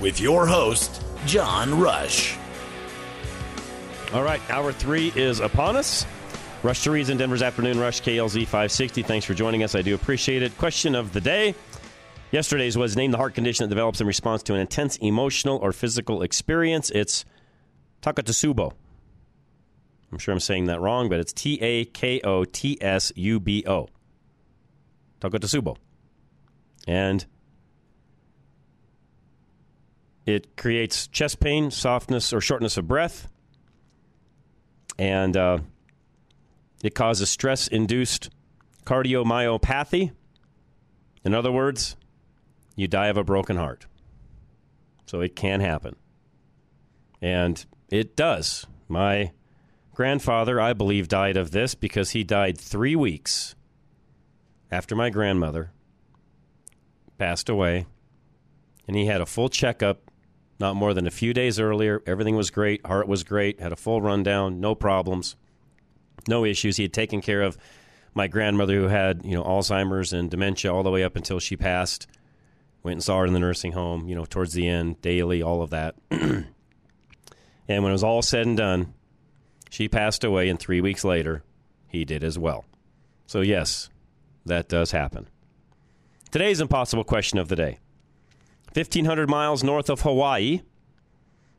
with your host, John Rush. All right, hour three is upon us. Rush to Reason, Denver's Afternoon Rush, KLZ 560. Thanks for joining us. I do appreciate it. Question of the day. Yesterday's was, name the heart condition that develops in response to an intense emotional or physical experience. It's Takotsubo. I'm sure I'm saying that wrong, but it's Takotsubo. Takotsubo. And it creates chest pain, softness, or shortness of breath. And it causes stress-induced cardiomyopathy. In other words, you die of a broken heart. So it can happen. And it does. My grandfather, I believe, died of this because he died 3 weeks after my grandmother passed away. And he had a full checkup not more than a few days earlier. Everything was great. Heart was great. Had a full rundown. No problems. No issues. He had taken care of my grandmother who had, Alzheimer's and dementia all the way up until she passed. Went and saw her in the nursing home, towards the end, daily, all of that. And when it was all said and done, she passed away, and 3 weeks later, he did as well. So, yes, that does happen. Today's impossible question of the day. 1,500 miles north of Hawaii,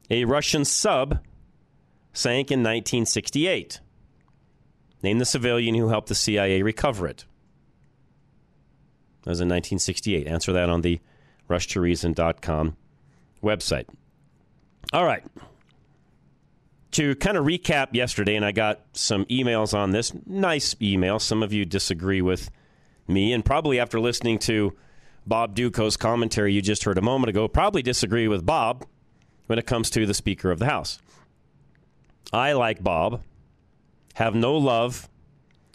a Russian sub sank in 1968. Name the civilian who helped the CIA recover it. That was in 1968. Answer that on the rushtoreason.com website. All right. To kind of recap yesterday, and I got some emails on this. Nice email. Some of you disagree with me, and probably after listening to Bob Duco's commentary you just heard a moment ago, probably disagree with Bob when it comes to the Speaker of the House. I, like Bob, have no love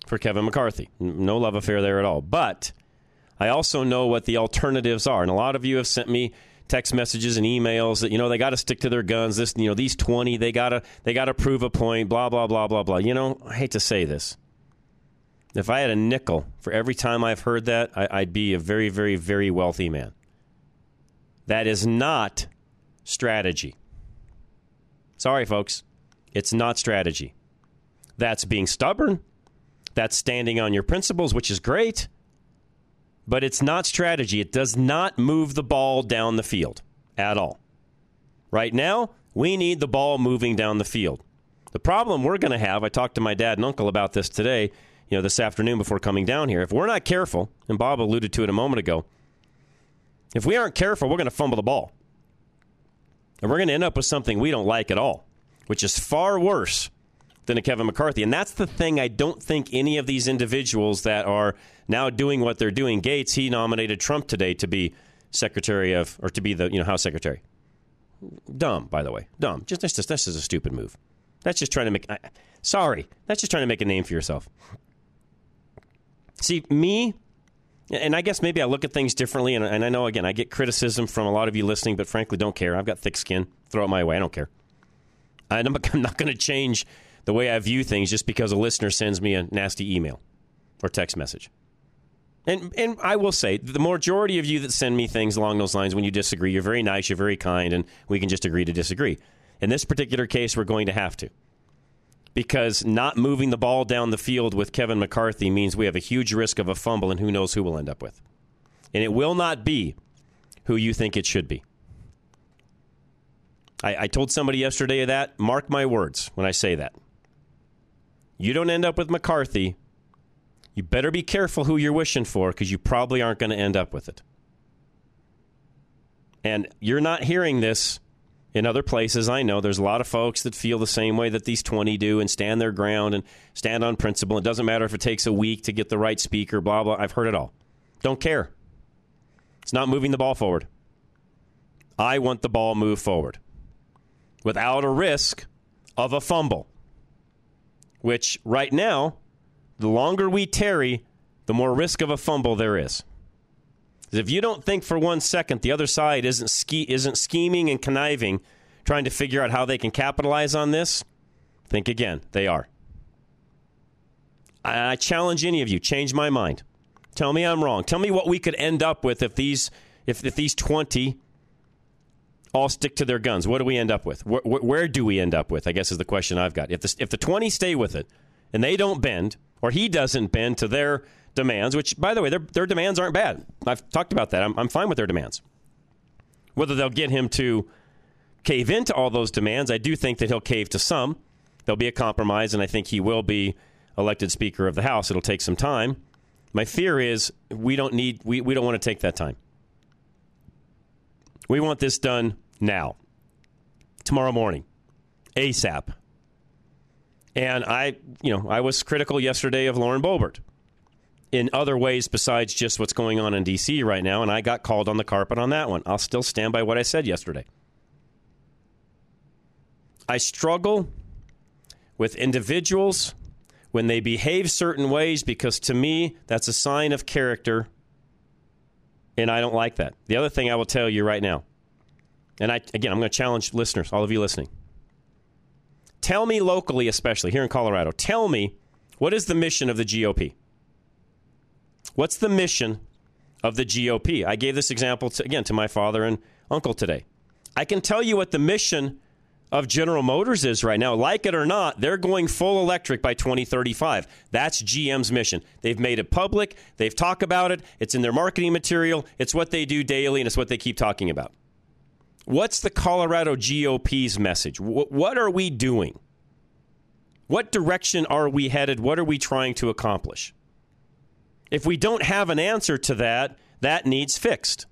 for Kevin McCarthy. No love affair there at all. But I also know what the alternatives are. And a lot of you have sent me text messages and emails that, they got to stick to their guns. This, these 20, they got to prove a point, blah, blah, blah, blah, blah. I hate to say this. If I had a nickel for every time I've heard that, I'd be a very, very, very wealthy man. That is not strategy. Sorry, folks. It's not strategy. That's being stubborn. That's standing on your principles, which is great. But it's not strategy. It does not move the ball down the field at all. Right now, we need the ball moving down the field. The problem we're going to have, I talked to my dad and uncle about this today, this afternoon before coming down here. If we're not careful, and Bob alluded to it a moment ago, if we aren't careful, we're going to fumble the ball. And we're going to end up with something we don't like at all, which is far worse than a Kevin McCarthy. And that's the thing I don't think any of these individuals that are now doing what they're doing. Gates, he nominated Trump today to be Secretary of, or to be the House Secretary. Dumb, by the way. Dumb. That's just a stupid move. That's just trying to make, that's just trying to make a name for yourself. See, me, and I guess maybe I look at things differently, and I know, again, I get criticism from a lot of you listening, but frankly, don't care. I've got thick skin. Throw it my way. I don't care. I'm not going to change the way I view things just because a listener sends me a nasty email or text message. And I will say, the majority of you that send me things along those lines, when you disagree, you're very nice, you're very kind, and we can just agree to disagree. In this particular case, we're going to have to. Because not moving the ball down the field with Kevin McCarthy means we have a huge risk of a fumble, and who knows who we'll end up with. And it will not be who you think it should be. I told somebody yesterday that, mark my words when I say that. You don't end up with McCarthy, you better be careful who you're wishing for, because you probably aren't going to end up with it. And you're not hearing this in other places. I know there's a lot of folks that feel the same way that these 20 do and stand their ground and stand on principle. It doesn't matter if it takes a week to get the right speaker, blah, blah. I've heard it all. Don't care. It's not moving the ball forward. I want the ball moved forward without a risk of a fumble, which right now, the longer we tarry, the more risk of a fumble there is. If you don't think for 1 second the other side isn't scheming and conniving, trying to figure out how they can capitalize on this, think again. They are. I challenge any of you. Change my mind. Tell me I'm wrong. Tell me what we could end up with if these 20 all stick to their guns. What do we end up with? Where do we end up with, I guess, is the question I've got. If the 20 stay with it and they don't bend, or he doesn't bend to their demands, which, by the way, their demands aren't bad. I've talked about that. I'm fine with their demands. Whether they'll get him to cave into all those demands, I do think that he'll cave to some. There'll be a compromise, and I think he will be elected Speaker of the House. It'll take some time. My fear is we don't want to take that time. We want this done now, tomorrow morning, ASAP. And I was critical yesterday of Lauren Boebert in other ways besides just what's going on in D.C. right now, and I got called on the carpet on that one. I'll still stand by what I said yesterday. I struggle with individuals when they behave certain ways, because to me, that's a sign of character, and I don't like that. The other thing I will tell you right now, and I'm going to challenge listeners, all of you listening. Tell me locally, especially here in Colorado, tell me, what is the mission of the GOP? What's the mission of the GOP? I gave this example, to my father and uncle today. I can tell you what the mission of General Motors is right now. Like it or not, they're going full electric by 2035. That's GM's mission. They've made it public. They've talked about it. It's in their marketing material. It's what they do daily, and it's what they keep talking about. What's the Colorado GOP's message? What are we doing? What direction are we headed? What are we trying to accomplish? If we don't have an answer to that, that needs fixed.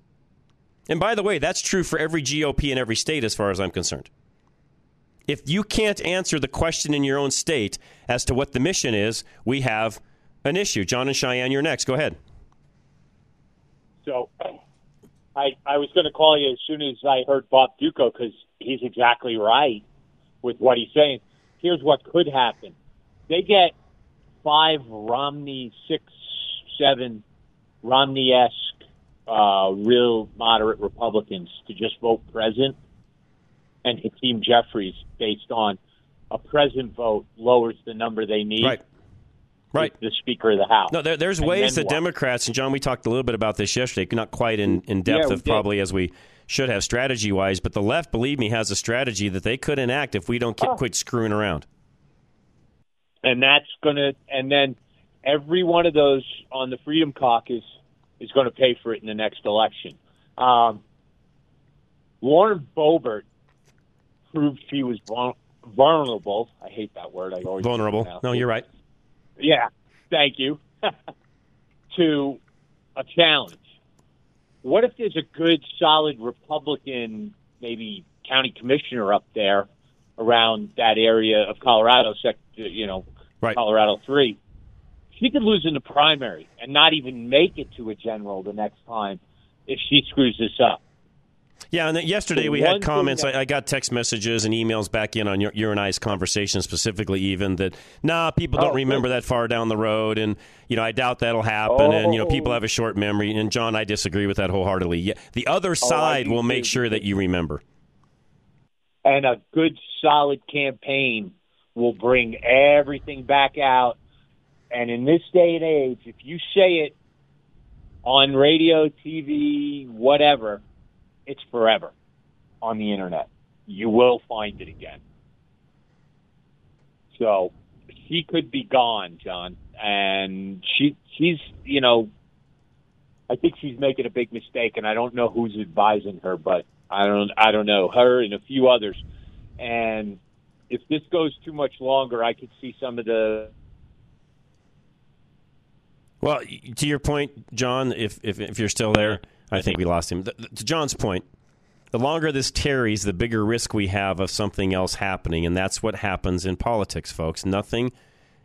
And by the way, that's true for every GOP in every state as far as I'm concerned. If you can't answer the question in your own state as to what the mission is, we have an issue. John and Cheyenne, you're next. Go ahead. So I was going to call you as soon as I heard Bob Duco, because he's exactly right with what he's saying. Here's what could happen. They get 5 Romney, 6, 7 Romney-esque real moderate Republicans to just vote present, and Hakeem Jeffries, based on a present vote, lowers the number they need. Right. The Speaker of the House. No, there's ways that Democrats, and John, we talked a little bit about this yesterday, not quite in depth of probably as we should have strategy-wise, but the left, believe me, has a strategy that they could enact if we don't quit screwing around. And that's going to – and then – every one of those on the Freedom Caucus is going to pay for it in the next election. Lauren Boebert proved she was vulnerable. I hate that word. I always vulnerable. No, you're right. Yeah, thank you. To a challenge. What if there's a good, solid Republican, maybe county commissioner up there around that area of Colorado, right. Colorado 3? She could lose in the primary and not even make it to a general the next time if she screws this up. Yeah, and yesterday we had comments. I got text messages and emails back in on your and I's conversation specifically, even that, people don't remember that far down the road, and, I doubt that'll happen, and, people have a short memory. And, John, I disagree with that wholeheartedly. Yeah, the other side will make sure that you remember. And a good, solid campaign will bring everything back out. And in this day and age, if you say it on radio, TV, whatever, it's forever on the Internet. You will find it again. So she could be gone, John. And she's, I think she's making a big mistake, and I don't know who's advising her, but I don't know, her and a few others. And if this goes too much longer, I could see some of the... Well, to your point, John, if you're still there, I think we lost him. To John's point, the longer this tarries, the bigger risk we have of something else happening, and that's what happens in politics, folks. Nothing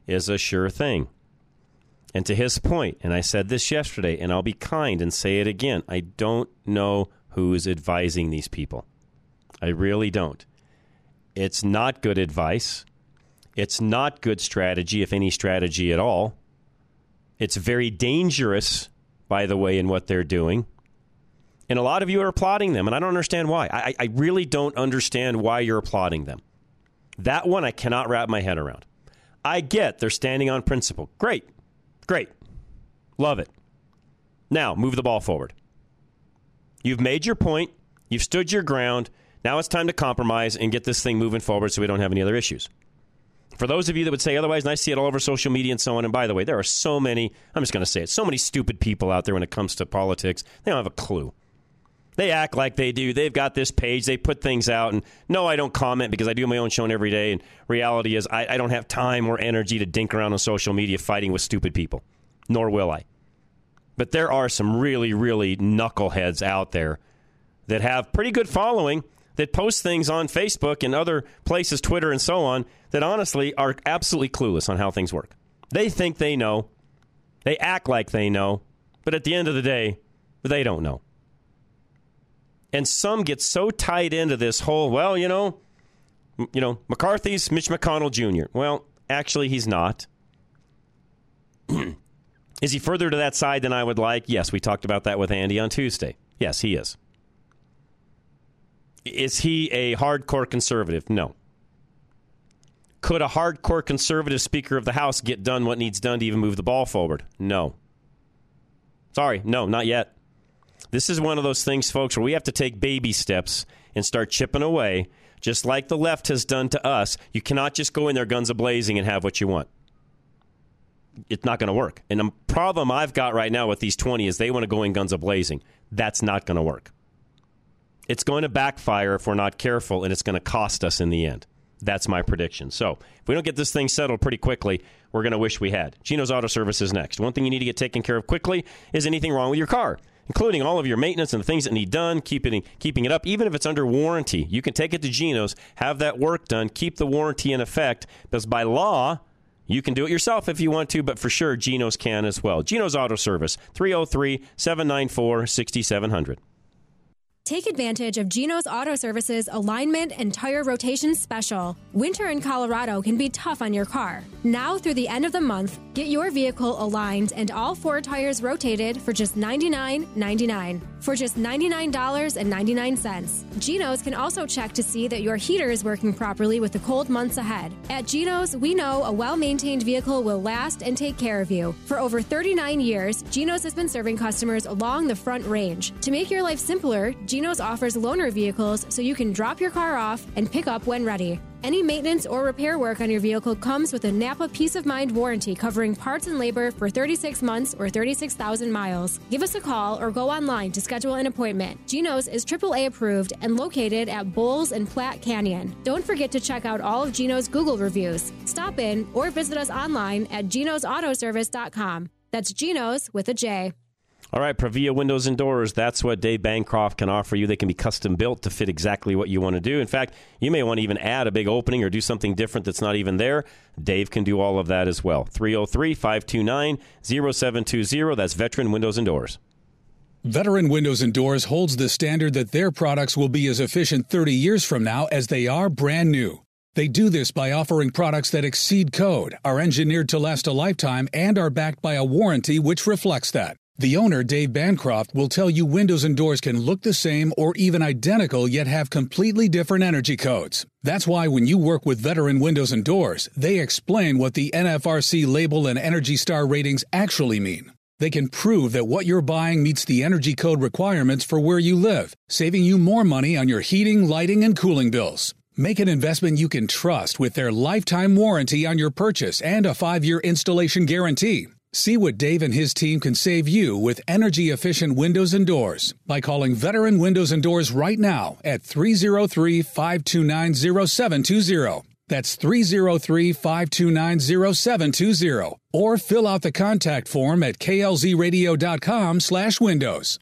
is a sure thing. And to his point, and I said this yesterday, and I'll be kind and say it again, I don't know who's advising these people. I really don't. It's not good advice. It's not good strategy, if any strategy at all. It's very dangerous, by the way, in what they're doing. And a lot of you are applauding them, and I don't understand why. I really don't understand why you're applauding them. That one I cannot wrap my head around. I get they're standing on principle. Great. Great. Love it. Now, move the ball forward. You've made your point. You've stood your ground. Now it's time to compromise and get this thing moving forward so we don't have any other issues. For those of you that would say otherwise, and I see it all over social media and so on, and by the way, there are so many, I'm just going to say it, so many stupid people out there when it comes to politics. They don't have a clue. They act like they do. They've got this page. They put things out. And no, I don't comment because I do my own show every day. And reality is I don't have time or energy to dink around on social media fighting with stupid people, nor will I. But there are some really, really knuckleheads out there that have pretty good following that post things on Facebook and other places, Twitter and so on, that honestly are absolutely clueless on how things work. They think they know. They act like they know. But at the end of the day, they don't know. And some get so tied into this whole, well, you know, McCarthy's Mitch McConnell Jr. Well, actually, he's not. Is he further to that side than I would like? Yes, we talked about that with Andy on Tuesday. Yes, he is. Is he a hardcore conservative? No. Could a hardcore conservative Speaker of the House get done what needs done to even move the ball forward? No. Sorry, no, not yet. This is one of those things, folks, where we have to take baby steps and start chipping away, just like the left has done to us. You cannot just go in there guns a-blazing and have what you want. It's not going to work. And the problem I've got right now with these 20 is they want to go in guns a-blazing. That's not going to work. It's going to backfire if we're not careful, and it's going to cost us in the end. That's my prediction. So if we don't get this thing settled pretty quickly, we're going to wish we had. Geno's Auto Service is next. One thing you need to get taken care of quickly is anything wrong with your car, including all of your maintenance and the things that need done, keeping it up. Even if it's under warranty, you can take it to Geno's, have that work done, keep the warranty in effect, because by law, you can do it yourself if you want to, but for sure, Geno's can as well. Geno's Auto Service, 303-794-6700. Take advantage of Geno's Auto Service's alignment and tire rotation special. Winter in Colorado can be tough on your car. Now through the end of the month, get your vehicle aligned and all four tires rotated for just $99.99. For just $99.99. Geno's can also check to see that your heater is working properly with the cold months ahead. At Geno's, we know a well-maintained vehicle will last and take care of you. For over 39 years, Geno's has been serving customers along the Front Range. To make your life simpler, Geno's offers loaner vehicles so you can drop your car off and pick up when ready. Any maintenance or repair work on your vehicle comes with a NAPA Peace of Mind warranty covering parts and labor for 36 months or 36,000 miles. Give us a call or go online to schedule an appointment. Geno's is AAA approved and located at Bowles and Platte Canyon. Don't forget to check out all of Geno's Google reviews. Stop in or visit us online at genosautoservice.com. That's Geno's with a J. All right, Previa Windows and Doors, that's what Dave Bancroft can offer you. They can be custom-built to fit exactly what you want to do. In fact, you may want to even add a big opening or do something different that's not even there. Dave can do all of that as well. 303-529-0720. That's Veteran Windows and Doors. Veteran Windows and Doors holds the standard that their products will be as efficient 30 years from now as they are brand new. They do this by offering products that exceed code, are engineered to last a lifetime, and are backed by a warranty which reflects that. The owner, Dave Bancroft, will tell you windows and doors can look the same or even identical yet have completely different energy codes. That's why when you work with Veteran Windows and Doors, they explain what the NFRC label and Energy Star ratings actually mean. They can prove that what you're buying meets the energy code requirements for where you live, saving you more money on your heating, lighting, and cooling bills. Make an investment you can trust with their lifetime warranty on your purchase and a 5-year installation guarantee. See what Dave and his team can save you with energy-efficient windows and doors by calling Veteran Windows and Doors right now at 303-529-0720. That's 303-529-0720. Or fill out the contact form at klzradio.com/windows.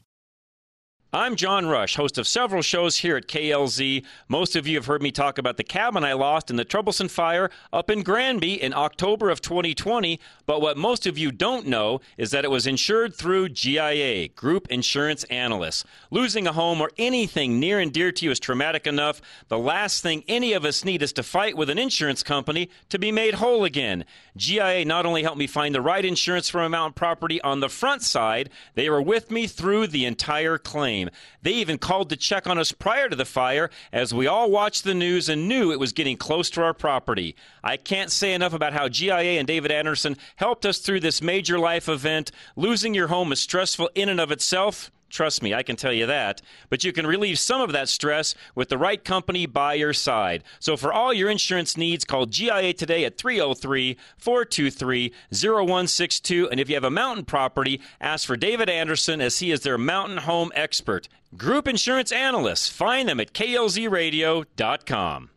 I'm John Rush, host of several shows here at KLZ. Most of you have heard me talk about the cabin I lost in the troublesome fire up in Granby in October of 2020, but what most of you don't know is that it was insured through GIA, Group Insurance Analysts. Losing a home or anything near and dear to you is traumatic enough. The last thing any of us need is to fight with an insurance company to be made whole again. GIA not only helped me find the right insurance for my mountain property on the front side, they were with me through the entire claim. They even called to check on us prior to the fire as we all watched the news and knew it was getting close to our property. I can't say enough about how GIA and David Anderson helped us through this major life event. Losing your home is stressful in and of itself. Trust me, I can tell you that. But you can relieve some of that stress with the right company by your side. So for all your insurance needs, call GIA today at 303-423-0162. And if you have a mountain property, ask for David Anderson, as he is their mountain home expert. Group Insurance Analysts. Find them at klzradio.com.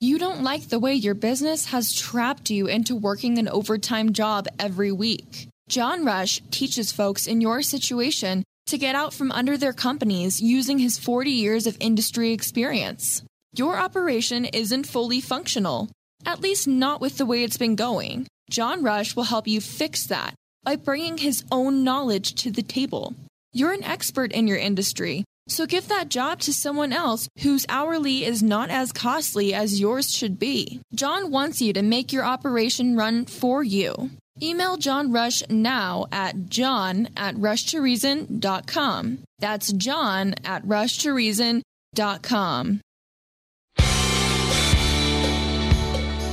You don't like the way your business has trapped you into working an overtime job every week. John Rush teaches folks in your situation to get out from under their companies using his 40 years of industry experience. Your operation isn't fully functional, at least not with the way it's been going. John Rush will help you fix that by bringing his own knowledge to the table. You're an expert in your industry, so give that job to someone else whose hourly is not as costly as yours should be. John wants you to make your operation run for you. Email John Rush now at john@rushtoreason.com. That's john@rushtoreason.com.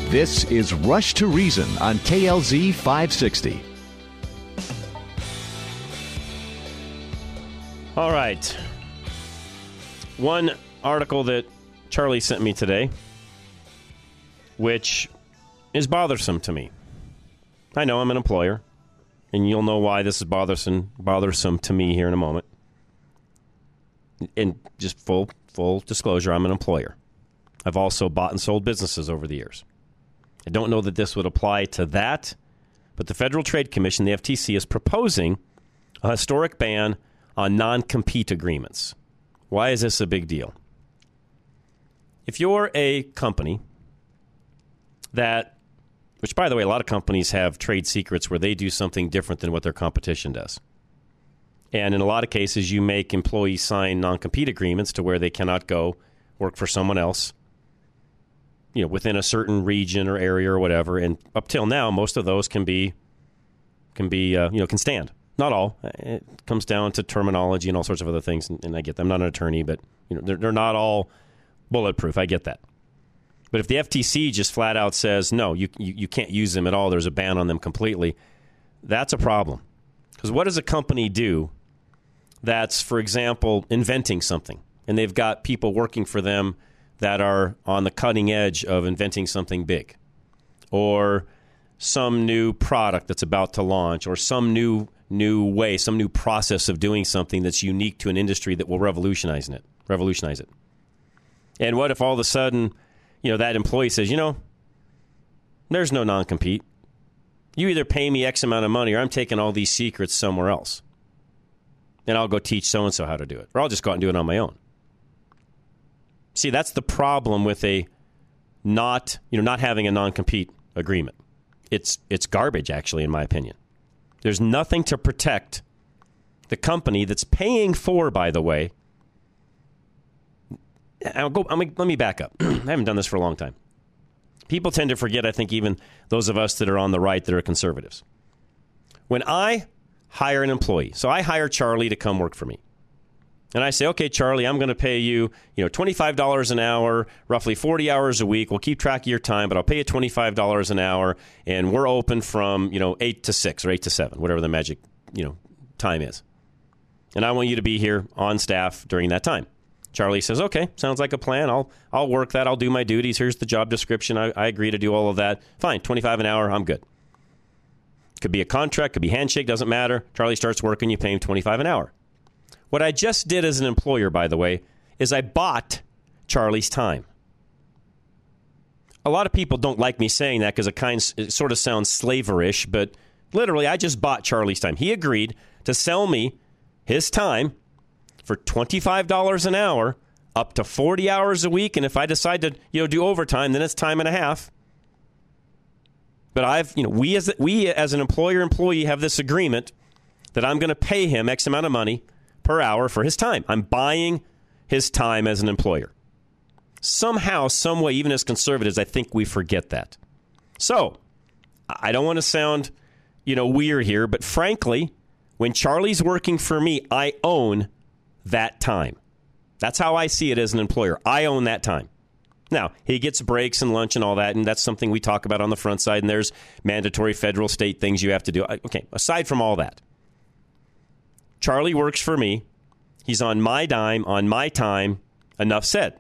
This is Rush to Reason on KLZ 560. All right. One article that Charlie sent me today, which is bothersome to me. I know I'm an employer, and you'll know why this is bothersome to me here in a moment. And just full disclosure, I'm an employer. I've also bought and sold businesses over the years. I don't know that this would apply to that, but the Federal Trade Commission, the FTC, is proposing a historic ban on non-compete agreements. Why is this a big deal? If you're a company that... which, by the way, a lot of companies have trade secrets where they do something different than what their competition does. And in a lot of cases, you make employees sign non-compete agreements to where they cannot go work for someone else, you know, within a certain region or area or whatever. And up till now, most of those can stand. Not all. It comes down to terminology and all sorts of other things. And I get that. I'm not an attorney, but you know, they're not all bulletproof. I get that. But if the FTC just flat out says, no, you can't use them at all, there's a ban on them completely, that's a problem. Because what does a company do that's, for example, inventing something, and they've got people working for them that are on the cutting edge of inventing something big, or some new product that's about to launch, or some new way, some new process of doing something that's unique to an industry that will revolutionize it. And what if all of a sudden... you know, that employee says, you know, there's no non-compete. You either pay me X amount of money or I'm taking all these secrets somewhere else. And I'll go teach so-and-so how to do it. Or I'll just go out and do it on my own. See, that's the problem with not having a non-compete agreement. It's garbage, actually, in my opinion. There's nothing to protect the company that's paying for, by the way, let me back up. I haven't done this for a long time. People tend to forget, I think, even those of us that are on the right that are conservatives. When I hire an employee, so I hire Charlie to come work for me. And I say, okay, Charlie, I'm going to pay you, $25 an hour, roughly 40 hours a week. We'll keep track of your time, but I'll pay you $25 an hour, and we're open from, 8 to 6 or 8 to 7, whatever the magic, time is. And I want you to be here on staff during that time. Charlie says, okay, sounds like a plan. I'll work that. I'll do my duties. Here's the job description. I agree to do all of that. Fine, $25 an hour. I'm good. Could be a contract, could be handshake, doesn't matter. Charlie starts working, you pay him $25 an hour. What I just did as an employer, by the way, is I bought Charlie's time. A lot of people don't like me saying that because it sort of sounds slaverish, but literally I just bought Charlie's time. He agreed to sell me his time for $25 an hour, up to 40 hours a week, and if I decide to do overtime, then it's time and a half. But we as an employer-employee have this agreement that I'm going to pay him X amount of money per hour for his time. I'm buying his time as an employer. Somehow, some way, even as conservatives, I think we forget that. So, I don't want to sound, weird here, but frankly, when Charlie's working for me, I own that time. That's how I see it as an employer. I own that time. Now, he gets breaks and lunch and all that, and that's something we talk about on the front side, and there's mandatory federal, state things you have to do. Okay, aside from all that, Charlie works for me. He's on my dime, on my time. Enough said.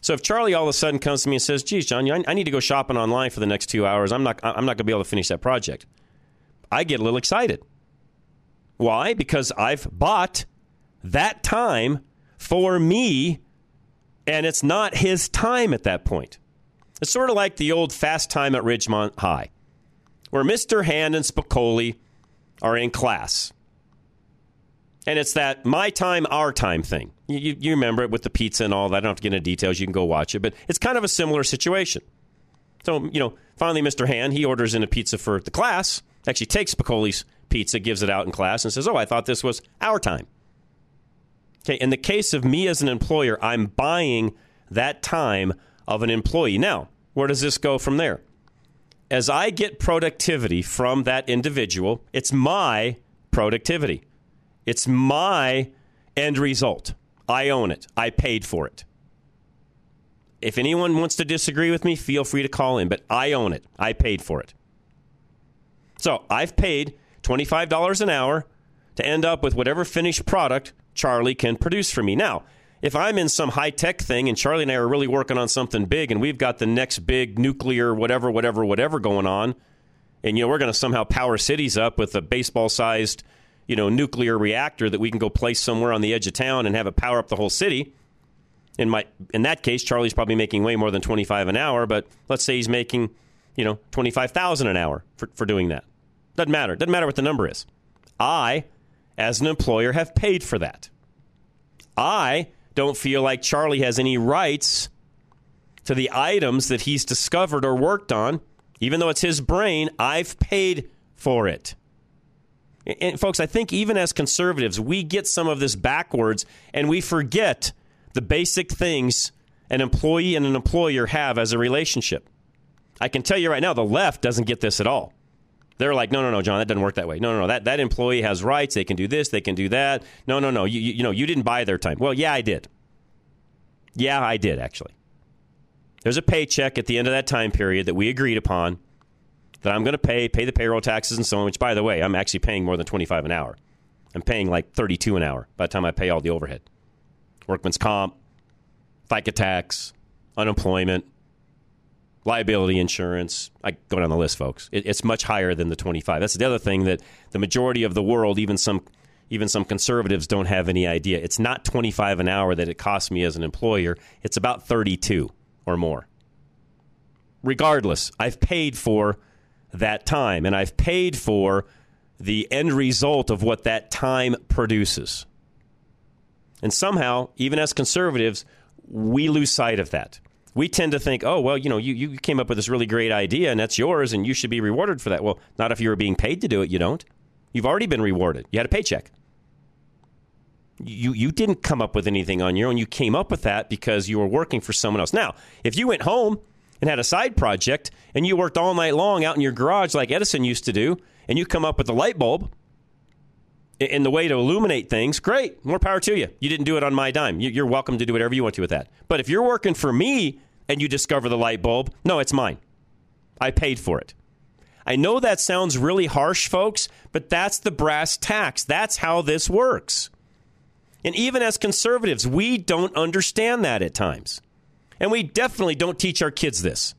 So if Charlie all of a sudden comes to me and says, geez, John, I need to go shopping online for the next 2 hours. I'm not going to be able to finish that project. I get a little excited. Why? Because I've bought that time for me, and it's not his time at that point. It's sort of like the old fast time at Ridgemont High, where Mr. Hand and Spicoli are in class. And it's that my time, our time thing. You remember it with the pizza and all that. I don't have to get into details. You can go watch it. But it's kind of a similar situation. So, finally, Mr. Hand, he orders in a pizza for the class. Actually takes Spicoli's pizza, gives it out in class, and says, I thought this was our time. Okay, in the case of me as an employer, I'm buying that time of an employee. Now, where does this go from there? As I get productivity from that individual, it's my productivity. It's my end result. I own it. I paid for it. If anyone wants to disagree with me, feel free to call in, but I own it. I paid for it. So I've paid $25 an hour to end up with whatever finished product Charlie can produce for me. Now, if I'm in some high-tech thing and Charlie and I are really working on something big and we've got the next big nuclear whatever going on, and we're going to somehow power cities up with a baseball-sized nuclear reactor that we can go place somewhere on the edge of town and have it power up the whole city. In that case, Charlie's probably making way more than $25 an hour, but let's say he's making, $25,000 an hour for doing that. Doesn't matter. Doesn't matter what the number is. I, as an employer, have paid for that. I don't feel like Charlie has any rights to the items that he's discovered or worked on. Even though it's his brain, I've paid for it. And folks, I think even as conservatives, we get some of this backwards and we forget the basic things an employee and an employer have as a relationship. I can tell you right now, the left doesn't get this at all. They're like, no, John, that doesn't work that way. No, that employee has rights. They can do this. They can do that. No, you didn't buy their time. Well, yeah, I did. Yeah, I did, actually. There's a paycheck at the end of that time period that we agreed upon that I'm going to pay the payroll taxes and so on, which, by the way, I'm actually paying more than $25 an hour. I'm paying like $32 an hour by the time I pay all the overhead. Workman's comp, FICA tax, unemployment, liability insurance. I go down the list, folks. It's much higher than the $25. That's the other thing that the majority of the world, even some conservatives, don't have any idea. It's not $25 an hour that it costs me as an employer. It's about $32 or more. Regardless, I've paid for that time, and I've paid for the end result of what that time produces. And somehow, even as conservatives, we lose sight of that. We tend to think, you came up with this really great idea, and that's yours, and you should be rewarded for that. Well, not if you were being paid to do it, you don't. You've already been rewarded. You had a paycheck. You didn't come up with anything on your own. You came up with that because you were working for someone else. Now, if you went home and had a side project, and you worked all night long out in your garage like Edison used to do, and you come up with a light bulb and the way to illuminate things, great, more power to you. You didn't do it on my dime. You're welcome to do whatever you want to with that. But if you're working for me and you discover the light bulb, no, it's mine. I paid for it. I know that sounds really harsh, folks, but that's the brass tacks. That's how this works. And even as conservatives, we don't understand that at times. And we definitely don't teach our kids this.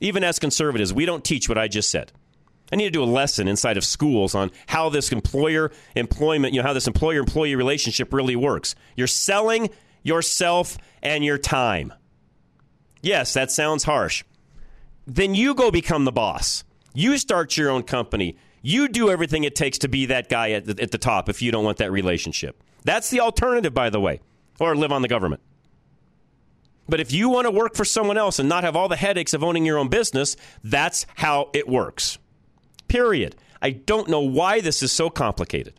Even as conservatives, we don't teach what I just said. I need to do a lesson inside of schools on how this employer-employee relationship really works. You're selling yourself and your time. Yes, that sounds harsh. Then you go become the boss. You start your own company. You do everything it takes to be that guy at the top if you don't want that relationship. That's the alternative, by the way, or live on the government. But if you want to work for someone else and not have all the headaches of owning your own business, that's how it works. Period. I don't know why this is so complicated.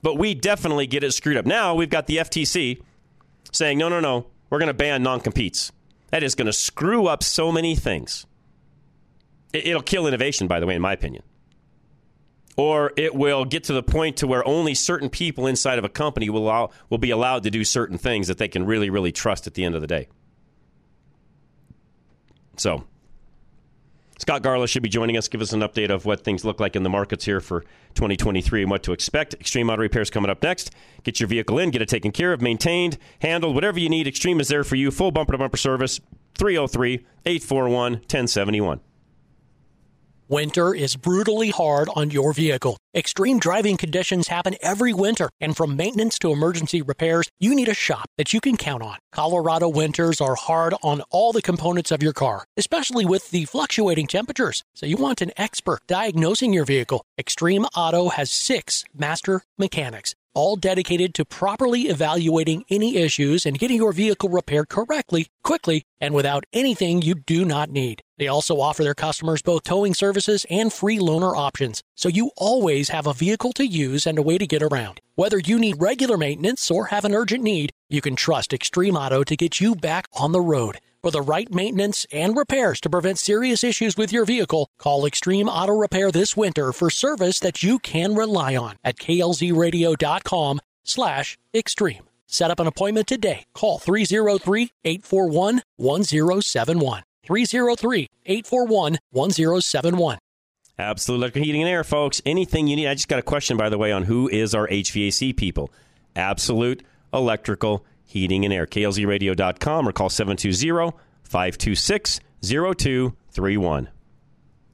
But we definitely get it screwed up. Now we've got the FTC saying, no, we're going to ban non-competes. That is going to screw up so many things. It'll kill innovation, by the way, in my opinion. Or it will get to the point to where only certain people inside of a company will be allowed to do certain things that they can really, really trust at the end of the day. So, Scott Garlis should be joining us. Give us an update of what things look like in the markets here for 2023 and what to expect. Extreme Auto Repair is coming up next. Get your vehicle in. Get it taken care of, maintained, handled, whatever you need. Extreme is there for you. Full bumper-to-bumper service, 303-841-1071. Winter is brutally hard on your vehicle. Extreme driving conditions happen every winter, and from maintenance to emergency repairs, you need a shop that you can count on. Colorado winters are hard on all the components of your car, especially with the fluctuating temperatures, so you want an expert diagnosing your vehicle. Extreme Auto has 6 master mechanics, all dedicated to properly evaluating any issues and getting your vehicle repaired correctly, quickly, and without anything you do not need. They also offer their customers both towing services and free loaner options, so you always have a vehicle to use and a way to get around. Whether you need regular maintenance or have an urgent need, you can trust Extreme Auto to get you back on the road. For the right maintenance and repairs to prevent serious issues with your vehicle, call Extreme Auto Repair this winter for service that you can rely on at klzradio.com/extreme. Set up an appointment today. Call 303-841-1071. 303-841-1071. Absolute Electrical Heating and Air, folks. Anything you need. I just got a question, by the way, on who is our HVAC people. Absolute Electrical Heating and Air, klzradio.com, or call 720-526-0231.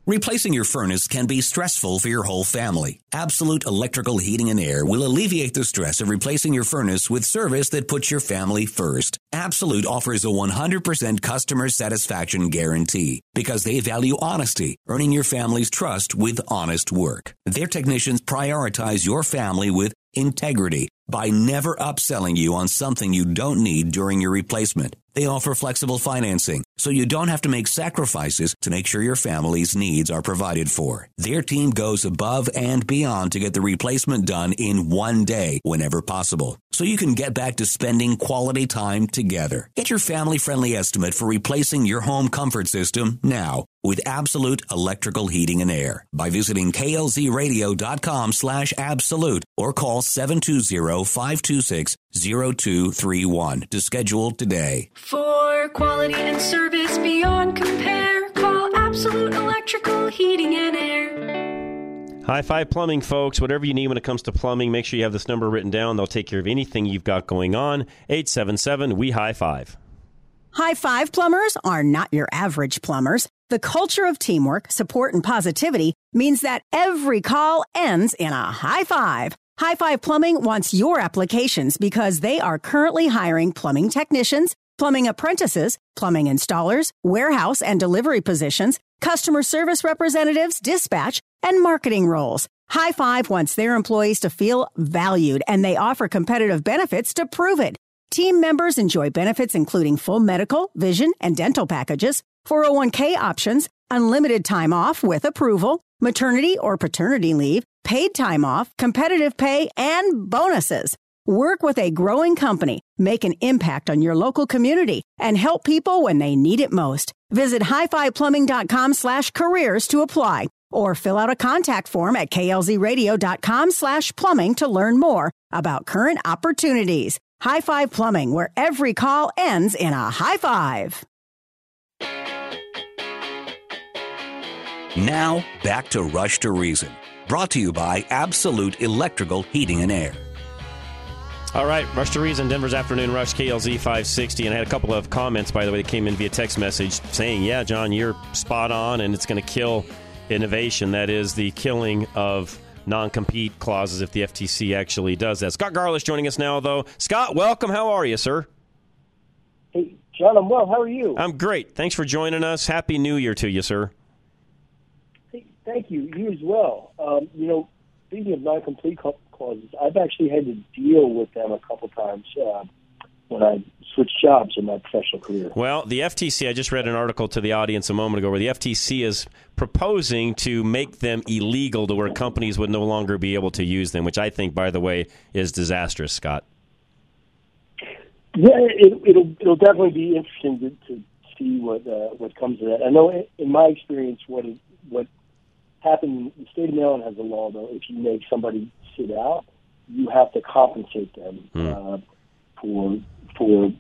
Replacing your furnace can be stressful for your whole family. Absolute Electrical Heating and Air will alleviate the stress of replacing your furnace with service that puts your family first. Absolute offers a 100% customer satisfaction guarantee because they value honesty, earning your family's trust with honest work. Their technicians prioritize your family with integrity by never upselling you on something you don't need during your replacement. They offer flexible financing, so you don't have to make sacrifices to make sure your family's needs are provided for. Their team goes above and beyond to get the replacement done in one day whenever possible, so you can get back to spending quality time together. Get your family-friendly estimate for replacing your home comfort system now with Absolute Electrical Heating and Air by visiting klzradio.com/absolute or call 720-526-0231 to schedule today. For quality and service beyond compare, call Absolute Electrical Heating and Air. High Five Plumbing, folks. Whatever you need when it comes to plumbing, make sure you have this number written down. They'll take care of anything you've got going on. 877-WE-HIGH-FIVE. High Five Plumbers are not your average plumbers. The culture of teamwork, support, and positivity means that every call ends in a high five. High Five Plumbing wants your applications because they are currently hiring plumbing technicians, plumbing apprentices, plumbing installers, warehouse and delivery positions, customer service representatives, dispatch, and marketing roles. High Five wants their employees to feel valued, and they offer competitive benefits to prove it. Team members enjoy benefits including full medical, vision, and dental packages, 401k options, unlimited time off with approval, maternity or paternity leave, paid time off, competitive pay, and bonuses. Work with a growing company, make an impact on your local community, and help people when they need it most. Visit highfiveplumbing.com/careers to apply, or fill out a contact form at klzradio.com/plumbing to learn more about current opportunities. High Five Plumbing, where every call ends in a high five. Now, back to Rush to Reason, brought to you by Absolute Electrical Heating and Air. All right, Rush to Reason, Denver's Afternoon Rush, KLZ 560. And I had a couple of comments, by the way, that came in via text message saying, yeah, John, you're spot on, and it's going to kill innovation, that is the killing of non-compete clauses if the FTC actually does that. Scott Garlish joining us now, though. Scott, welcome. How are you, sir? Hey, John, I'm well. How are you? I'm great. Thanks for joining us. Happy New Year to you, sir. Hey, thank you. You as well. You know, speaking of non-complete clauses, I've actually had to deal with them a couple times when I switched jobs in my professional career. Well, the FTC, I just read an article to the audience a moment ago where the FTC is proposing to make them illegal to where companies would no longer be able to use them, which I think, by the way, is disastrous, Scott. Yeah, it'll definitely be interesting to see what comes to that. I know in my experience what happened, the state of Maryland has a law, though, if you make somebody sit out, you have to compensate them for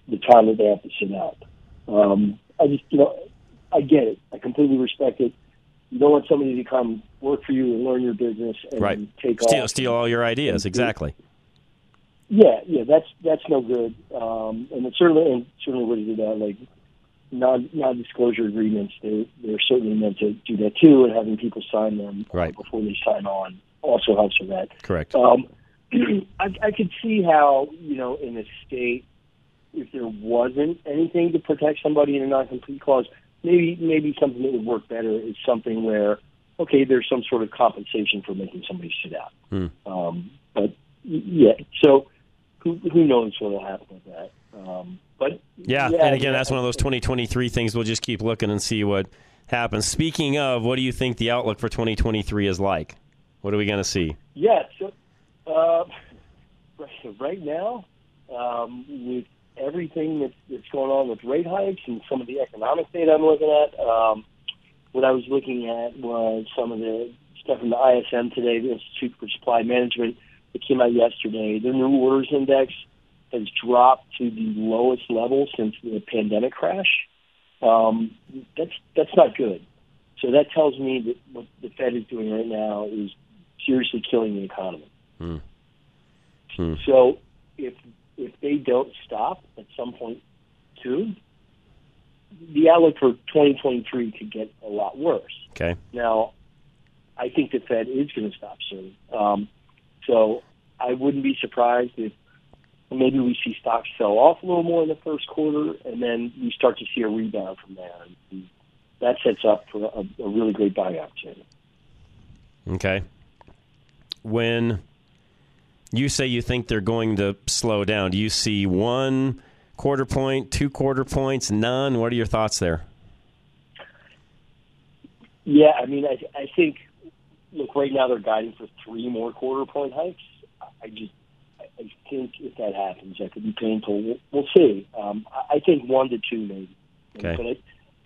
the time that they have to sit out. I get it. I completely respect it. You don't want somebody to come work for you and learn your business and steal all your ideas. Exactly. Yeah, that's no good. And it certainly would do that. Like non-disclosure agreements, they're certainly meant to do that too. And having people sign them before they sign on also helps with that. Correct. I could see how, you know, in a state, if there wasn't anything to protect somebody in a non-compete clause, maybe something that would work better is something where, okay, there's some sort of compensation for making somebody sit out. But yeah, so who knows what will happen with that? And again, that's one of those 2023 things. We'll just keep looking and see what happens. Speaking of, what do you think the outlook for 2023 is like? What are we going to see? Yeah, so right now, with everything that's going on with rate hikes and some of the economic data I'm looking at, what I was looking at was some of the stuff from the ISM today, the Institute for Supply Management, that came out yesterday. The new orders index has dropped to the lowest level since the pandemic crash. That's not good. So that tells me that what the Fed is doing right now is seriously killing the economy. So if they don't stop at some point soon, the outlook for 2023 could get a lot worse. Okay. Now, I think the Fed is going to stop soon. So I wouldn't be surprised if maybe we see stocks sell off a little more in the first quarter, and then we start to see a rebound from there. And that sets up for a really great buying opportunity. Okay. When you say you think they're going to slow down, do you see 1 quarter point, 2 quarter points, none? What are your thoughts there? Yeah, I mean, I think, look, right now they're guiding for 3 more quarter point hikes. I think if that happens, that could be painful. We'll see. I think 1 to 2 maybe. Okay.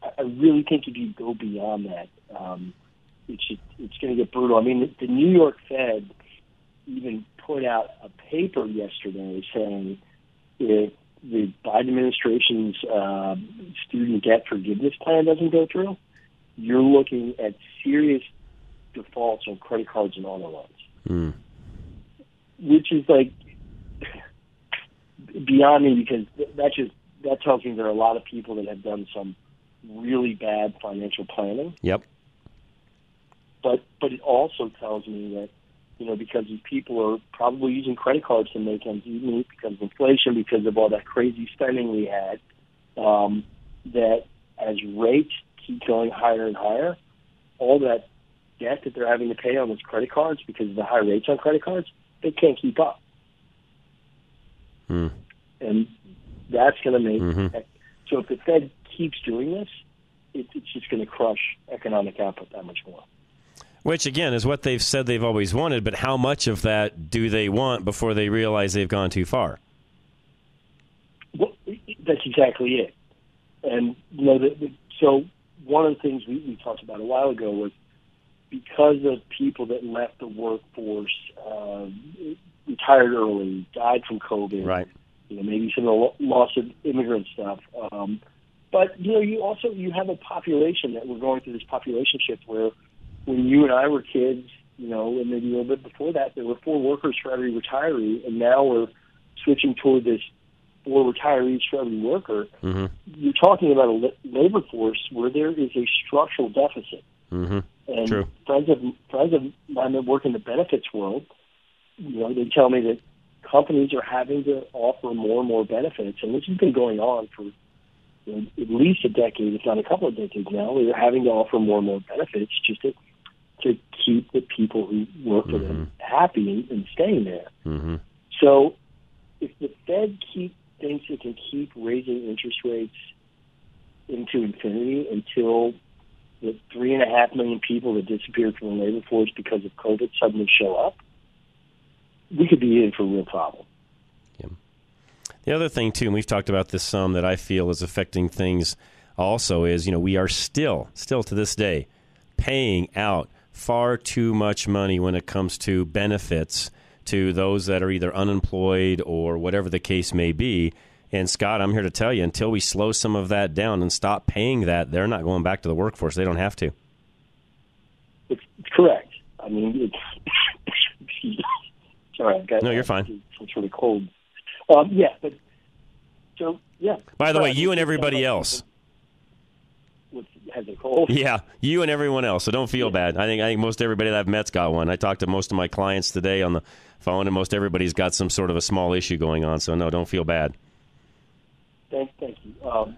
But I really think if you go beyond that, it's going to get brutal. I mean, the New York Fed even put out a paper yesterday saying if the Biden administration's student debt forgiveness plan doesn't go through, you're looking at serious defaults on credit cards and auto loans, which is like beyond me, because that tells me there are a lot of people that have done some really bad financial planning. Yep. But it also tells me that, you know, because these people are probably using credit cards to make ends meet because of inflation, because of all that crazy spending we had, that as rates keep going higher and higher, all that debt that they're having to pay on those credit cards because of the high rates on credit cards, they can't keep up. And that's going to make... So if the Fed keeps doing this, it's just going to crush economic output that much more. Which, again, is what they've said they've always wanted, but how much of that do they want before they realize they've gone too far? Well, that's exactly it. And, you know, so one of the things we talked about a while ago was because of people that left the workforce, retired early, died from COVID, you know, maybe some of the loss of immigrant stuff. But, you know, you have a population that we're going through this population shift where when you and I were kids, you know, and maybe a little bit before that, there were 4 workers for every retiree, and now we're switching toward this 4 retirees for every worker. You're talking about a labor force where there is a structural deficit. And true. Friends of mine that work in the benefits world, you know, they tell me that companies are having to offer more and more benefits, and this has been going on for at least a decade, if not a couple of decades now. They're having to offer more and more benefits just to keep the people who work for them happy and staying there. Mm-hmm. So if the Fed thinks it can keep raising interest rates into infinity until the 3.5 million people that disappeared from the labor force because of COVID suddenly show up, we could be in for a real problem. Yeah. The other thing, too, and we've talked about this some, that I feel is affecting things also is, you know, we are still to this day, paying out far too much money when it comes to benefits to those that are either unemployed or whatever the case may be. And, Scott, I'm here to tell you, until we slow some of that down and stop paying that, they're not going back to the workforce. They don't have to. It's correct. I mean, it's... Sorry, guys. No, you're fine. It's really cold. Yeah. By the way, you and everybody else. Has a cold? Yeah, you and everyone else, so don't feel bad. I think most everybody that I've met's got one. I talked to most of my clients today on the phone, and most everybody's got some sort of a small issue going on, so no, don't feel bad. Thank you.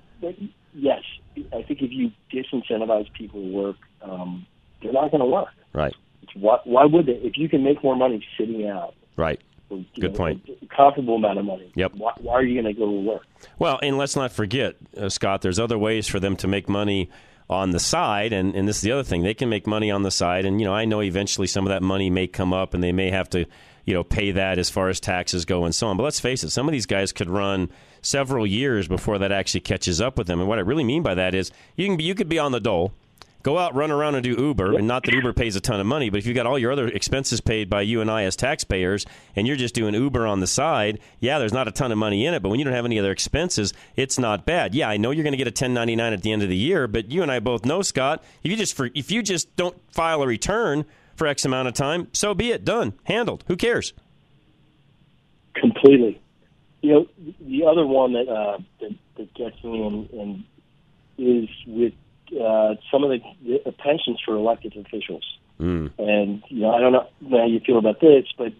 Yes, I think if you disincentivize people to work, they're not going to work. Right. Why would they? If you can make more money sitting out. Right. Good point. A comparable amount of money. Yep. Why are you going to go to work? Well, and let's not forget, Scott, there's other ways for them to make money on the side. And this is the other thing. They can make money on the side. And, you know, I know eventually some of that money may come up and they may have to, you know, pay that as far as taxes go and so on. But let's face it, some of these guys could run several years before that actually catches up with them. And what I really mean by that is you could be on the dole. Go out, run around, and do Uber, and not that Uber pays a ton of money, but if you've got all your other expenses paid by you and I as taxpayers, and you're just doing Uber on the side, yeah, there's not a ton of money in it, but when you don't have any other expenses, it's not bad. Yeah, I know you're going to get a 1099 at the end of the year, but you and I both know, Scott, if you just don't file a return for X amount of time, so be it, done, handled, who cares? Completely. You know, the other one that gets me in is with some of the pensions for elected officials. Mm. And, you know, I don't know how you feel about this, but,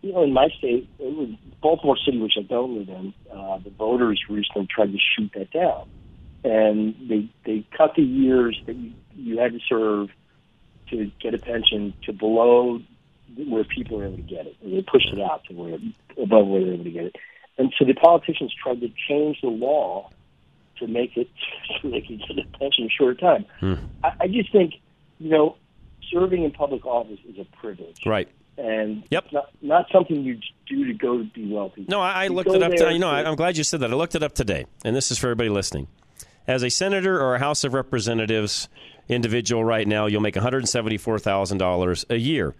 you know, in my state, it was Baltimore City, which I don't live in, the voters recently tried to shoot that down. And they cut the years that you had to serve to get a pension to below where people were able to get it. And they pushed it out to above where they were able to get it. And so the politicians tried to change the law to make it so they can get a pension in a short time. Hmm. I just think, you know, serving in public office is a privilege. Right. And not something you do to go to be wealthy. No, I looked it up. I'm glad you said that. I looked it up today, and this is for everybody listening. As a senator or a House of Representatives individual right now, you'll make $174,000 a year.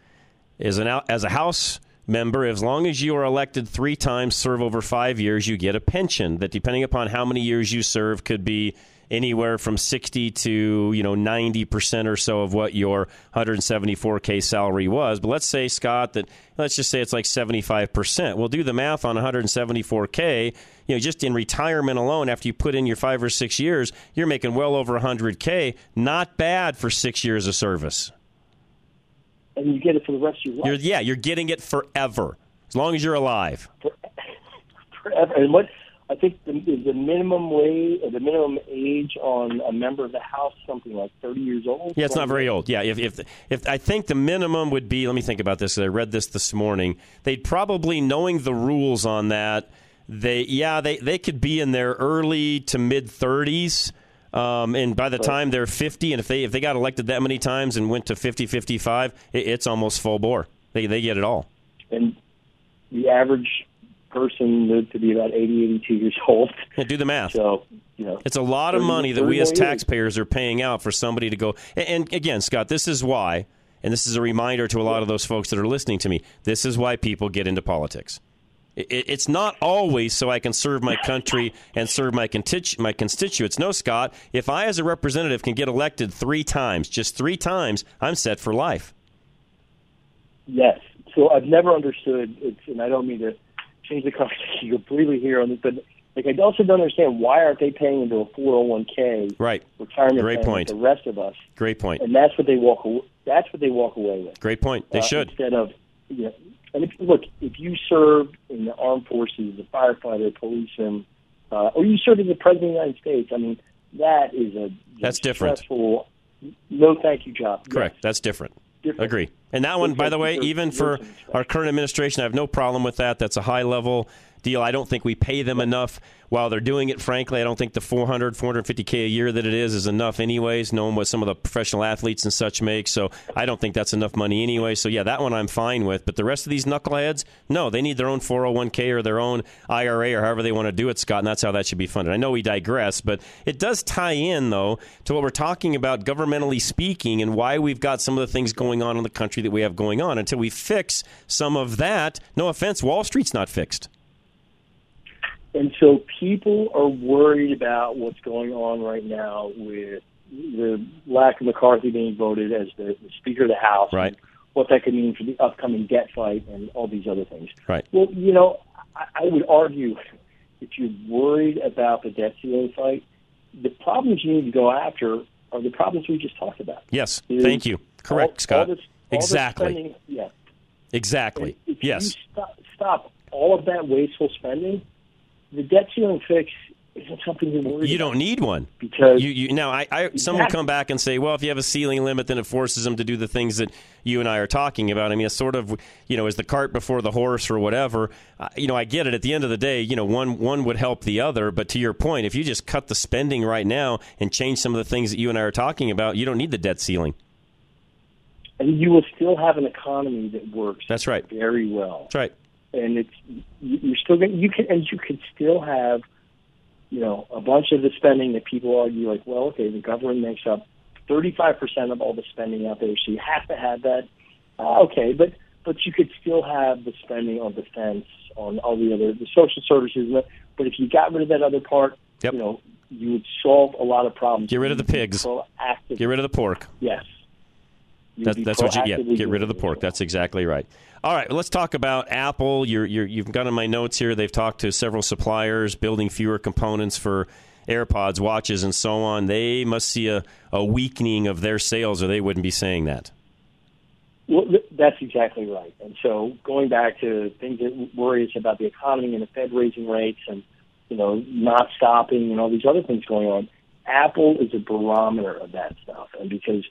As a House member, as long as you are elected 3 times, serve over 5 years, you get a pension that, depending upon how many years you serve, could be anywhere from 60 to, you know, 90% or so of what your $174,000 salary was. But let's say, Scott, let's just say it's like 75%. We'll do the math on $174,000. You know, just in retirement alone, after you put in your 5 or 6 years, you're making well over $100,000. Not bad for 6 years of service. And you get it for the rest of your life. You're getting it forever, as long as you're alive. Forever. And what I think the minimum wage, or the minimum age on a member of the House, something like 30 years old. Yeah, it's not very old. Yeah, if I think the minimum would be, let me think about this. I read this morning. They'd probably, knowing the rules on that, they could be in their early to mid 30s. And by the time they're 50, and if they got elected that many times and went to 50, 55, it's almost full bore. They get it all. And the average person lived to be about 80, 82 years old. Yeah, do the math. So, you know, it's a lot of money that we as taxpayers are paying out for somebody to go. And again, Scott, this is why, and this is a reminder to a lot of those folks that are listening to me, this is why people get into politics. It's not always so I can serve my country and serve my constituents. No, Scott, if I as a representative can get elected 3 times, I'm set for life. Yes. So I've never understood, and I don't mean to change the conversation completely here on this, but Like, I also don't understand why aren't they paying into a 401k right. retirement Great plan point. Like the rest of us. Great point. And that's what they walk. That's what they walk away with. Great point. They should instead of. You know, and if, look, if you served in the armed forces, the firefighter, policeman, or you served as the president of the United States, I mean, that is a that's stressful, different. No, thank you, job. Correct. Yes. That's different. Agree. And that one, by the way, even for our current administration, I have no problem with that. That's a high-level deal. I don't think we pay them enough while they're doing it. Frankly, I don't think the $400-450K a year that it is enough anyways, knowing what some of the professional athletes and such make. So I don't think that's enough money anyway. So, yeah, that one I'm fine with. But the rest of these knuckleheads, no, they need their own 401K or their own IRA or however they want to do it, Scott, and that's how that should be funded. I know we digress, but it does tie in, though, to what we're talking about governmentally speaking and why we've got some of the things going on in the country that we have going on. Until we fix some of that, no offense, Wall Street's not fixed. And so people are worried about what's going on right now with the lack of McCarthy being voted as the Speaker of the House, right. what that could mean for the upcoming debt fight and all these other things. Right. Well, you know, I would argue if you're worried about the debt ceiling fight, the problems you need to go after are the problems we just talked about. Yes, thank you. Correct, Scott. All exactly. Spending, yeah. Exactly, if yes. you stop all of that wasteful spending, the debt ceiling fix isn't something you're worried about. You don't need one. Because you now, exactly. Some will come back and say, well, if you have a ceiling limit, then it forces them to do the things that you and I are talking about. I mean, it's sort of, you know, is the cart before the horse or whatever. You know, I get it. At the end of the day, you know, one would help the other. But to your point, if you just cut the spending right now and change some of the things that you and I are talking about, you don't need the debt ceiling. And you will still have an economy that works That's right. very well. That's right. And you're still going. You can still have, you know, a bunch of the spending that people argue like, well, okay, the government makes up 35% of all the spending out there, so you have to have that. Okay, but you could still have the spending on defense, on all the other the social services. But if you got rid of that other part, yep. you know, you would solve a lot of problems. Get rid of the pigs. Get rid of the pork. Yes. That's what you get. Get rid of the pork. That's exactly right. All right, let's talk about Apple. You've got in my notes here. They've talked to several suppliers, building fewer components for AirPods, watches, and so on. They must see a weakening of their sales, or they wouldn't be saying that. Well, that's exactly right. And so going back to things that worry us about the economy and the Fed raising rates and, you know, not stopping and all these other things going on, Apple is a barometer of that stuff. And because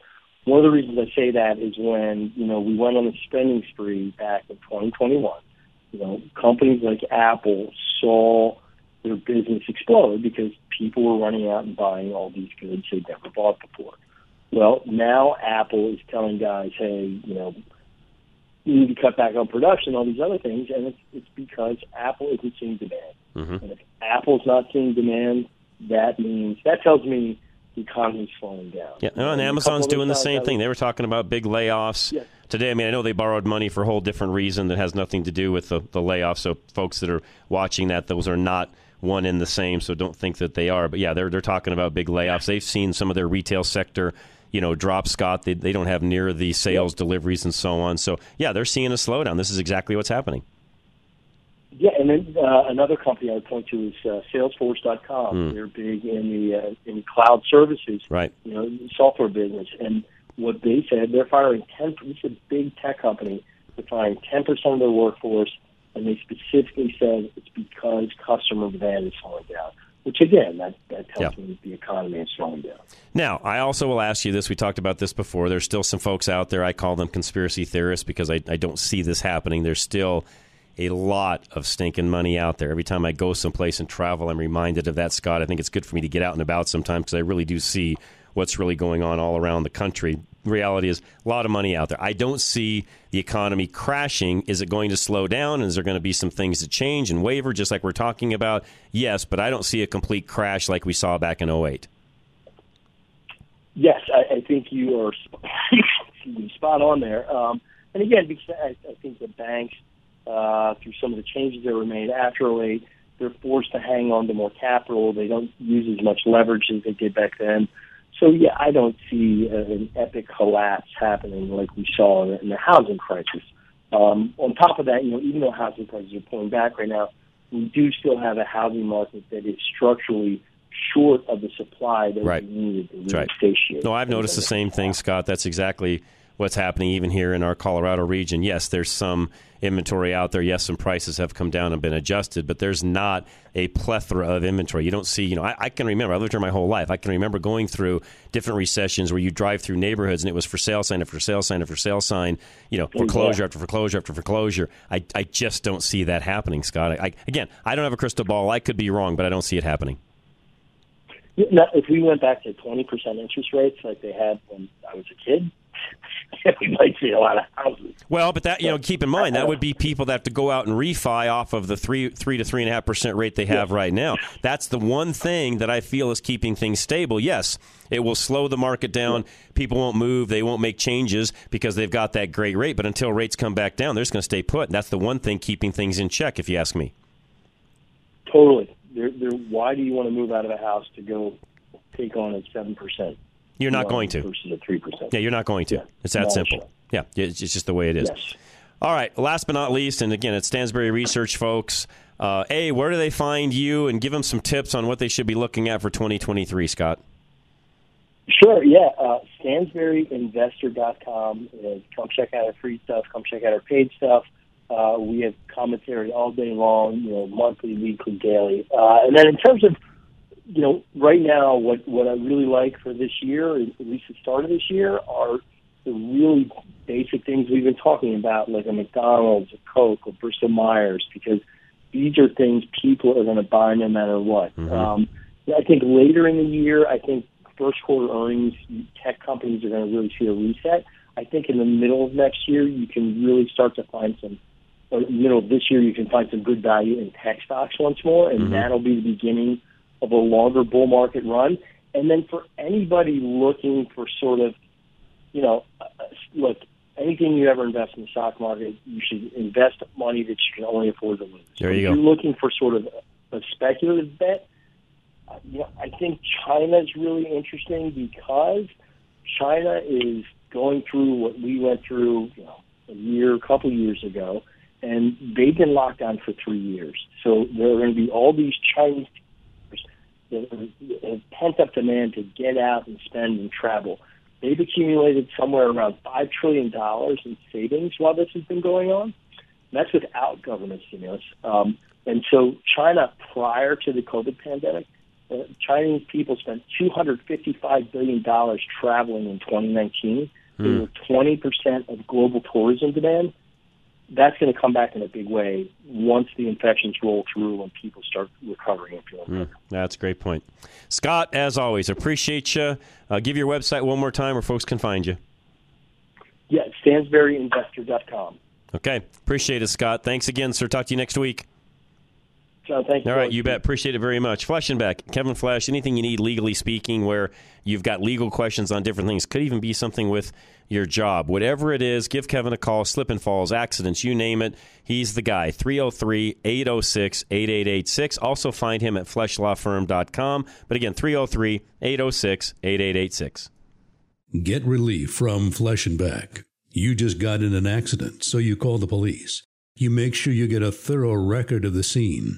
one of the reasons I say that is when, you know, we went on a spending spree back in 2021, you know, companies like Apple saw their business explode because people were running out and buying all these goods they'd never bought before. Well, now Apple is telling guys, hey, you know, you need to cut back on production, all these other things, and it's because Apple isn't seeing demand. Mm-hmm. And if Apple's not seeing demand, that tells me the economy's slowing down. Yeah, and Amazon's doing the same thing. They were talking about big layoffs yeah. today. I mean, I know they borrowed money for a whole different reason that has nothing to do with the layoff. So folks that are watching that, those are not one and the same, so don't think that they are. But, yeah, they're talking about big layoffs. They've seen some of their retail sector, you know, drop, Scott. They don't have near the sales deliveries and so on. So, yeah, they're seeing a slowdown. This is exactly what's happening. Yeah, and then another company I would point to is Salesforce.com. They're big in cloud services, right? You know, software business. And what they said, they're firing 10%. This is a big tech company. They're firing 10% of their workforce, and they specifically said it's because customer demand is slowing down. Which, again, that tells me that the economy is slowing down. Now, I also will ask you this. We talked about this before. There's still some folks out there. I call them conspiracy theorists because I don't see this happening. There's still a lot of stinking money out there. Every time I go someplace and travel, I'm reminded of that, Scott. I think it's good for me to get out and about sometimes because I really do see what's really going on all around the country. The reality is a lot of money out there. I don't see the economy crashing. Is it going to slow down? Is there going to be some things that change and waver, just like we're talking about? Yes, but I don't see a complete crash like we saw back in 2008. Yes, I think you are spot on there. And again, because I think the banks, through some of the changes that were made after 2008, they're forced to hang on to more capital. They don't use as much leverage as they did back then. So, yeah, I don't see an epic collapse happening like we saw in the housing crisis. On top of that, you know, even though housing prices are pulling back right now, we do still have a housing market that is structurally short of the supply that we needed to satiate. No, I've noticed the same thing, Scott. That's exactly what's happening even here in our Colorado region. Yes, there's some inventory out there. Yes, some prices have come down and been adjusted, but there's not a plethora of inventory. You don't see, you know, I can remember, I've lived here my whole life. I can remember going through different recessions where you drive through neighborhoods and it was for sale sign after sale sign after sale sign, you know, foreclosure after foreclosure after foreclosure. I just don't see that happening, Scott. Again, I don't have a crystal ball. I could be wrong, but I don't see it happening. If we went back to 20% interest rates like they had when I was a kid, we might see a lot of houses. Well, but that, you know, keep in mind, that would be people that have to go out and refi off of the 3 to 3.5% rate they have right now. That's the one thing that I feel is keeping things stable. Yes, it will slow the market down. People won't move. They won't make changes because they've got that great rate. But until rates come back down, they're just going to stay put. And that's the one thing keeping things in check, if you ask me. Totally. Why do you want to move out of a house to go take on a 7%? You're not going to. Versus a 3%. Yeah, you're not going to. Yeah. It's that simple. Sure. Yeah, it's just the way it is. Yes. All right, last but not least, and again, it's Stansberry Research, folks. Where do they find you? And give them some tips on what they should be looking at for 2023, Scott. Sure, yeah. StansberryInvestor.com. Come check out our free stuff. Come check out our paid stuff. We have commentary all day long, you know, monthly, weekly, daily. And then in terms of, you know, right now, what I really like for this year, at least the start of this year, are the really basic things we've been talking about, like a McDonald's, a Coke, or Bristol Myers, because these are things people are going to buy no matter what. Mm-hmm. I think later in the year, I think first quarter earnings, tech companies are going to really see a reset. I think in the middle of next year, you can really start to find some, or middle of this year, you can find some good value in tech stocks once more, and mm-hmm. that'll be the beginning of a longer bull market run. And then for anybody looking for sort of, you know, look, anything you ever invest in the stock market, you should invest money that you can only afford to lose. There you go. If you're looking for sort of a speculative bet, you know, I think China is really interesting because China is going through what we went through, you know, a couple years ago, and they've been locked down for 3 years. So there are going to be all these Chinese pent-up demand to get out and spend and travel. They've accumulated somewhere around $5 trillion in savings while this has been going on. That's without government stimulus. And so China, prior to the COVID pandemic, Chinese people spent $255 billion traveling in 2019. They were 20% of global tourism demand. That's going to come back in a big way once the infections roll through and people start recovering and feeling better. That's a great point. Scott, as always, appreciate you. Give your website one more time where folks can find you. Yeah, StansberryInvestor.com. Okay. Appreciate it, Scott. Thanks again, sir. Talk to you next week. John, thank you. All right, you bet. Appreciate it very much. Flesch and Beck, Kevin Flesch, anything you need legally speaking where you've got legal questions on different things, could even be something with your job. Whatever it is, give Kevin a call, slip and falls, accidents, you name it. He's the guy, 303-806-8886. Also find him at FleschLawFirm.com. But again, 303-806-8886. Get relief from Flesch and Beck. You just got in an accident, so you call the police. You make sure you get a thorough record of the scene.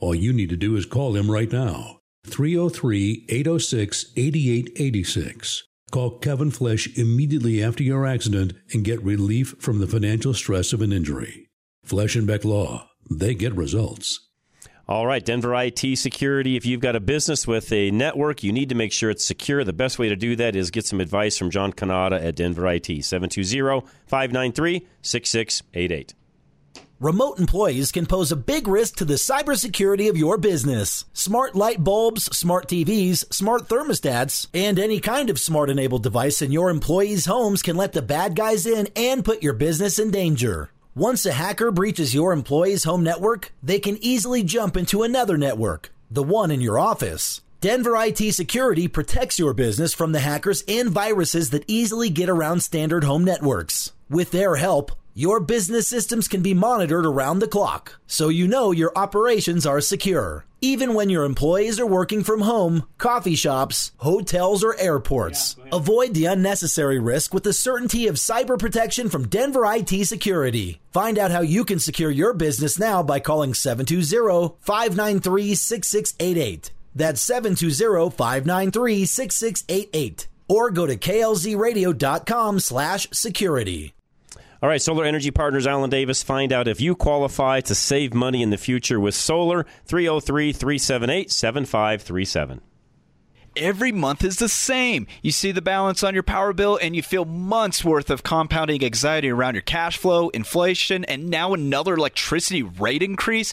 All you need to do is call him right now. 303-806-8886. Call Kevin Flesch immediately after your accident and get relief from the financial stress of an injury. Flesch and Beck Law. They get results. All right, Denver IT Security. If you've got a business with a network, you need to make sure it's secure. The best way to do that is get some advice from John Cannata at Denver IT, 720-593-6688. Remote employees can pose a big risk to the cybersecurity of your business. Smart light bulbs, smart TVs, smart thermostats, and any kind of smart-enabled device in your employees' homes can let the bad guys in and put your business in danger. Once a hacker breaches your employee's home network, they can easily jump into another network, the one in your office. Denver IT Security protects your business from the hackers and viruses that easily get around standard home networks. With their help, your business systems can be monitored around the clock, so you know your operations are secure, even when your employees are working from home, coffee shops, hotels, or airports. Avoid the unnecessary risk with the certainty of cyber protection from Denver IT Security. Find out how you can secure your business now by calling 720-593-6688. That's 720-593-6688. Or go to klzradio.com/security. All right, Solar Energy Partners, Alan Davis. Find out if you qualify to save money in the future with solar. 303-378-7537. Every month is the same. You see the balance on your power bill and you feel months worth of compounding anxiety around your cash flow, inflation, and now another electricity rate increase.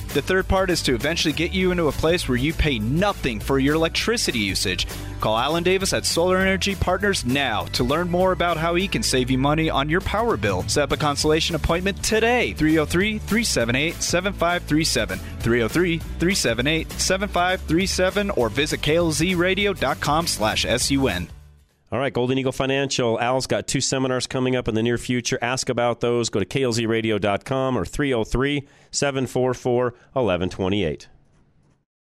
The third part is to eventually get you into a place where you pay nothing for your electricity usage. Call Alan Davis at Solar Energy Partners now to learn more about how he can save you money on your power bill. Set up a consultation appointment today. 303-378-7537. 303-378-7537 or visit klzradio.com/sun. All right, Golden Eagle Financial. Al's got two seminars coming up in the near future. Ask about those. Go to klzradio.com or 303-744-1128.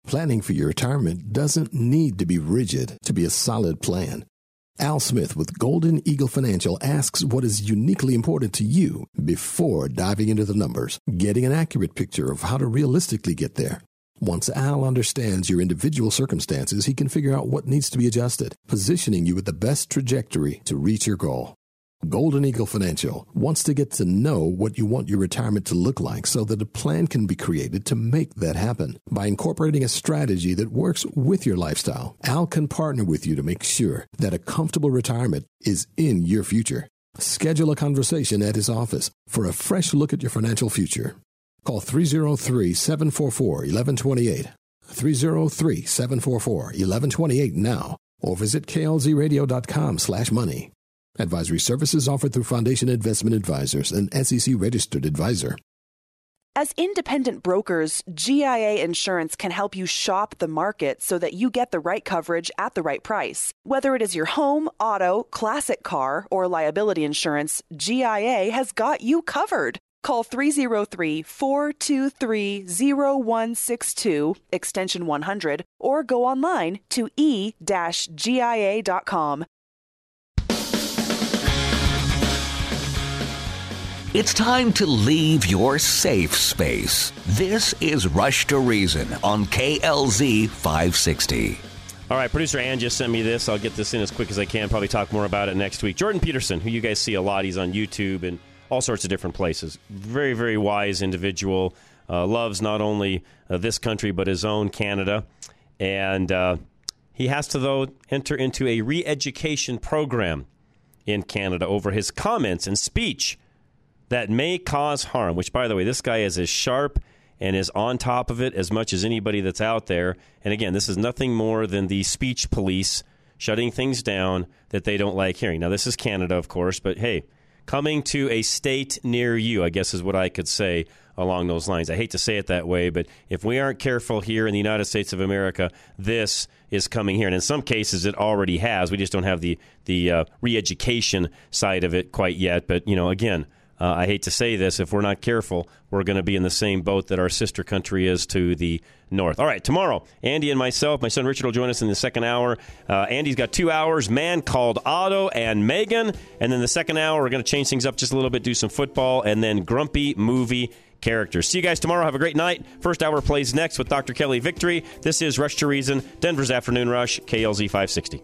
Planning for your retirement doesn't need to be rigid to be a solid plan. Al Smith with Golden Eagle Financial asks what is uniquely important to you before diving into the numbers, getting an accurate picture of how to realistically get there. Once Al understands your individual circumstances, he can figure out what needs to be adjusted, positioning you with the best trajectory to reach your goal. Golden Eagle Financial wants to get to know what you want your retirement to look like so that a plan can be created to make that happen. By incorporating a strategy that works with your lifestyle, Al can partner with you to make sure that a comfortable retirement is in your future. Schedule a conversation at his office for a fresh look at your financial future. Call 303-744-1128, 303-744-1128 now, or visit klzradio.com/money. Advisory services offered through Foundation Investment Advisors, an SEC-registered advisor. As independent brokers, GIA Insurance can help you shop the market so that you get the right coverage at the right price. Whether it is your home, auto, classic car, or liability insurance, GIA has got you covered. Call 303-423-0162, extension 100, or go online to e-gia.com. It's time to leave your safe space. This is Rush to Reason on KLZ 560. All right, producer Ann just sent me this. I'll get this in as quick as I can. Probably talk more about it next week. Jordan Peterson, who you guys see a lot, he's on YouTube and all sorts of different places. Very, very wise individual. Loves not only this country, but his own, Canada. And he has to, though, enter into a re-education program in Canada over his comments and speech that may cause harm, which, by the way, this guy is as sharp and is on top of it as much as anybody that's out there. And again, this is nothing more than the speech police shutting things down that they don't like hearing. Now, this is Canada, of course, but hey, coming to a state near you, I guess is what I could say along those lines. I hate to say it that way, but if we aren't careful here in the United States of America, this is coming here. And in some cases, it already has. We just don't have the re-education side of it quite yet. But, you know, again, I hate to say this. If we're not careful, we're going to be in the same boat that our sister country is to the north. All right, tomorrow, Andy and myself, my son Richard will join us in the second hour. Andy's got 2 hours, Man Called Otto and Megan. And then the second hour, we're going to change things up just a little bit, do some football, and then grumpy movie characters. See you guys tomorrow. Have a great night. First hour plays next with Dr. Kelly Victory. This is Rush to Reason, Denver's Afternoon Rush, KLZ 560.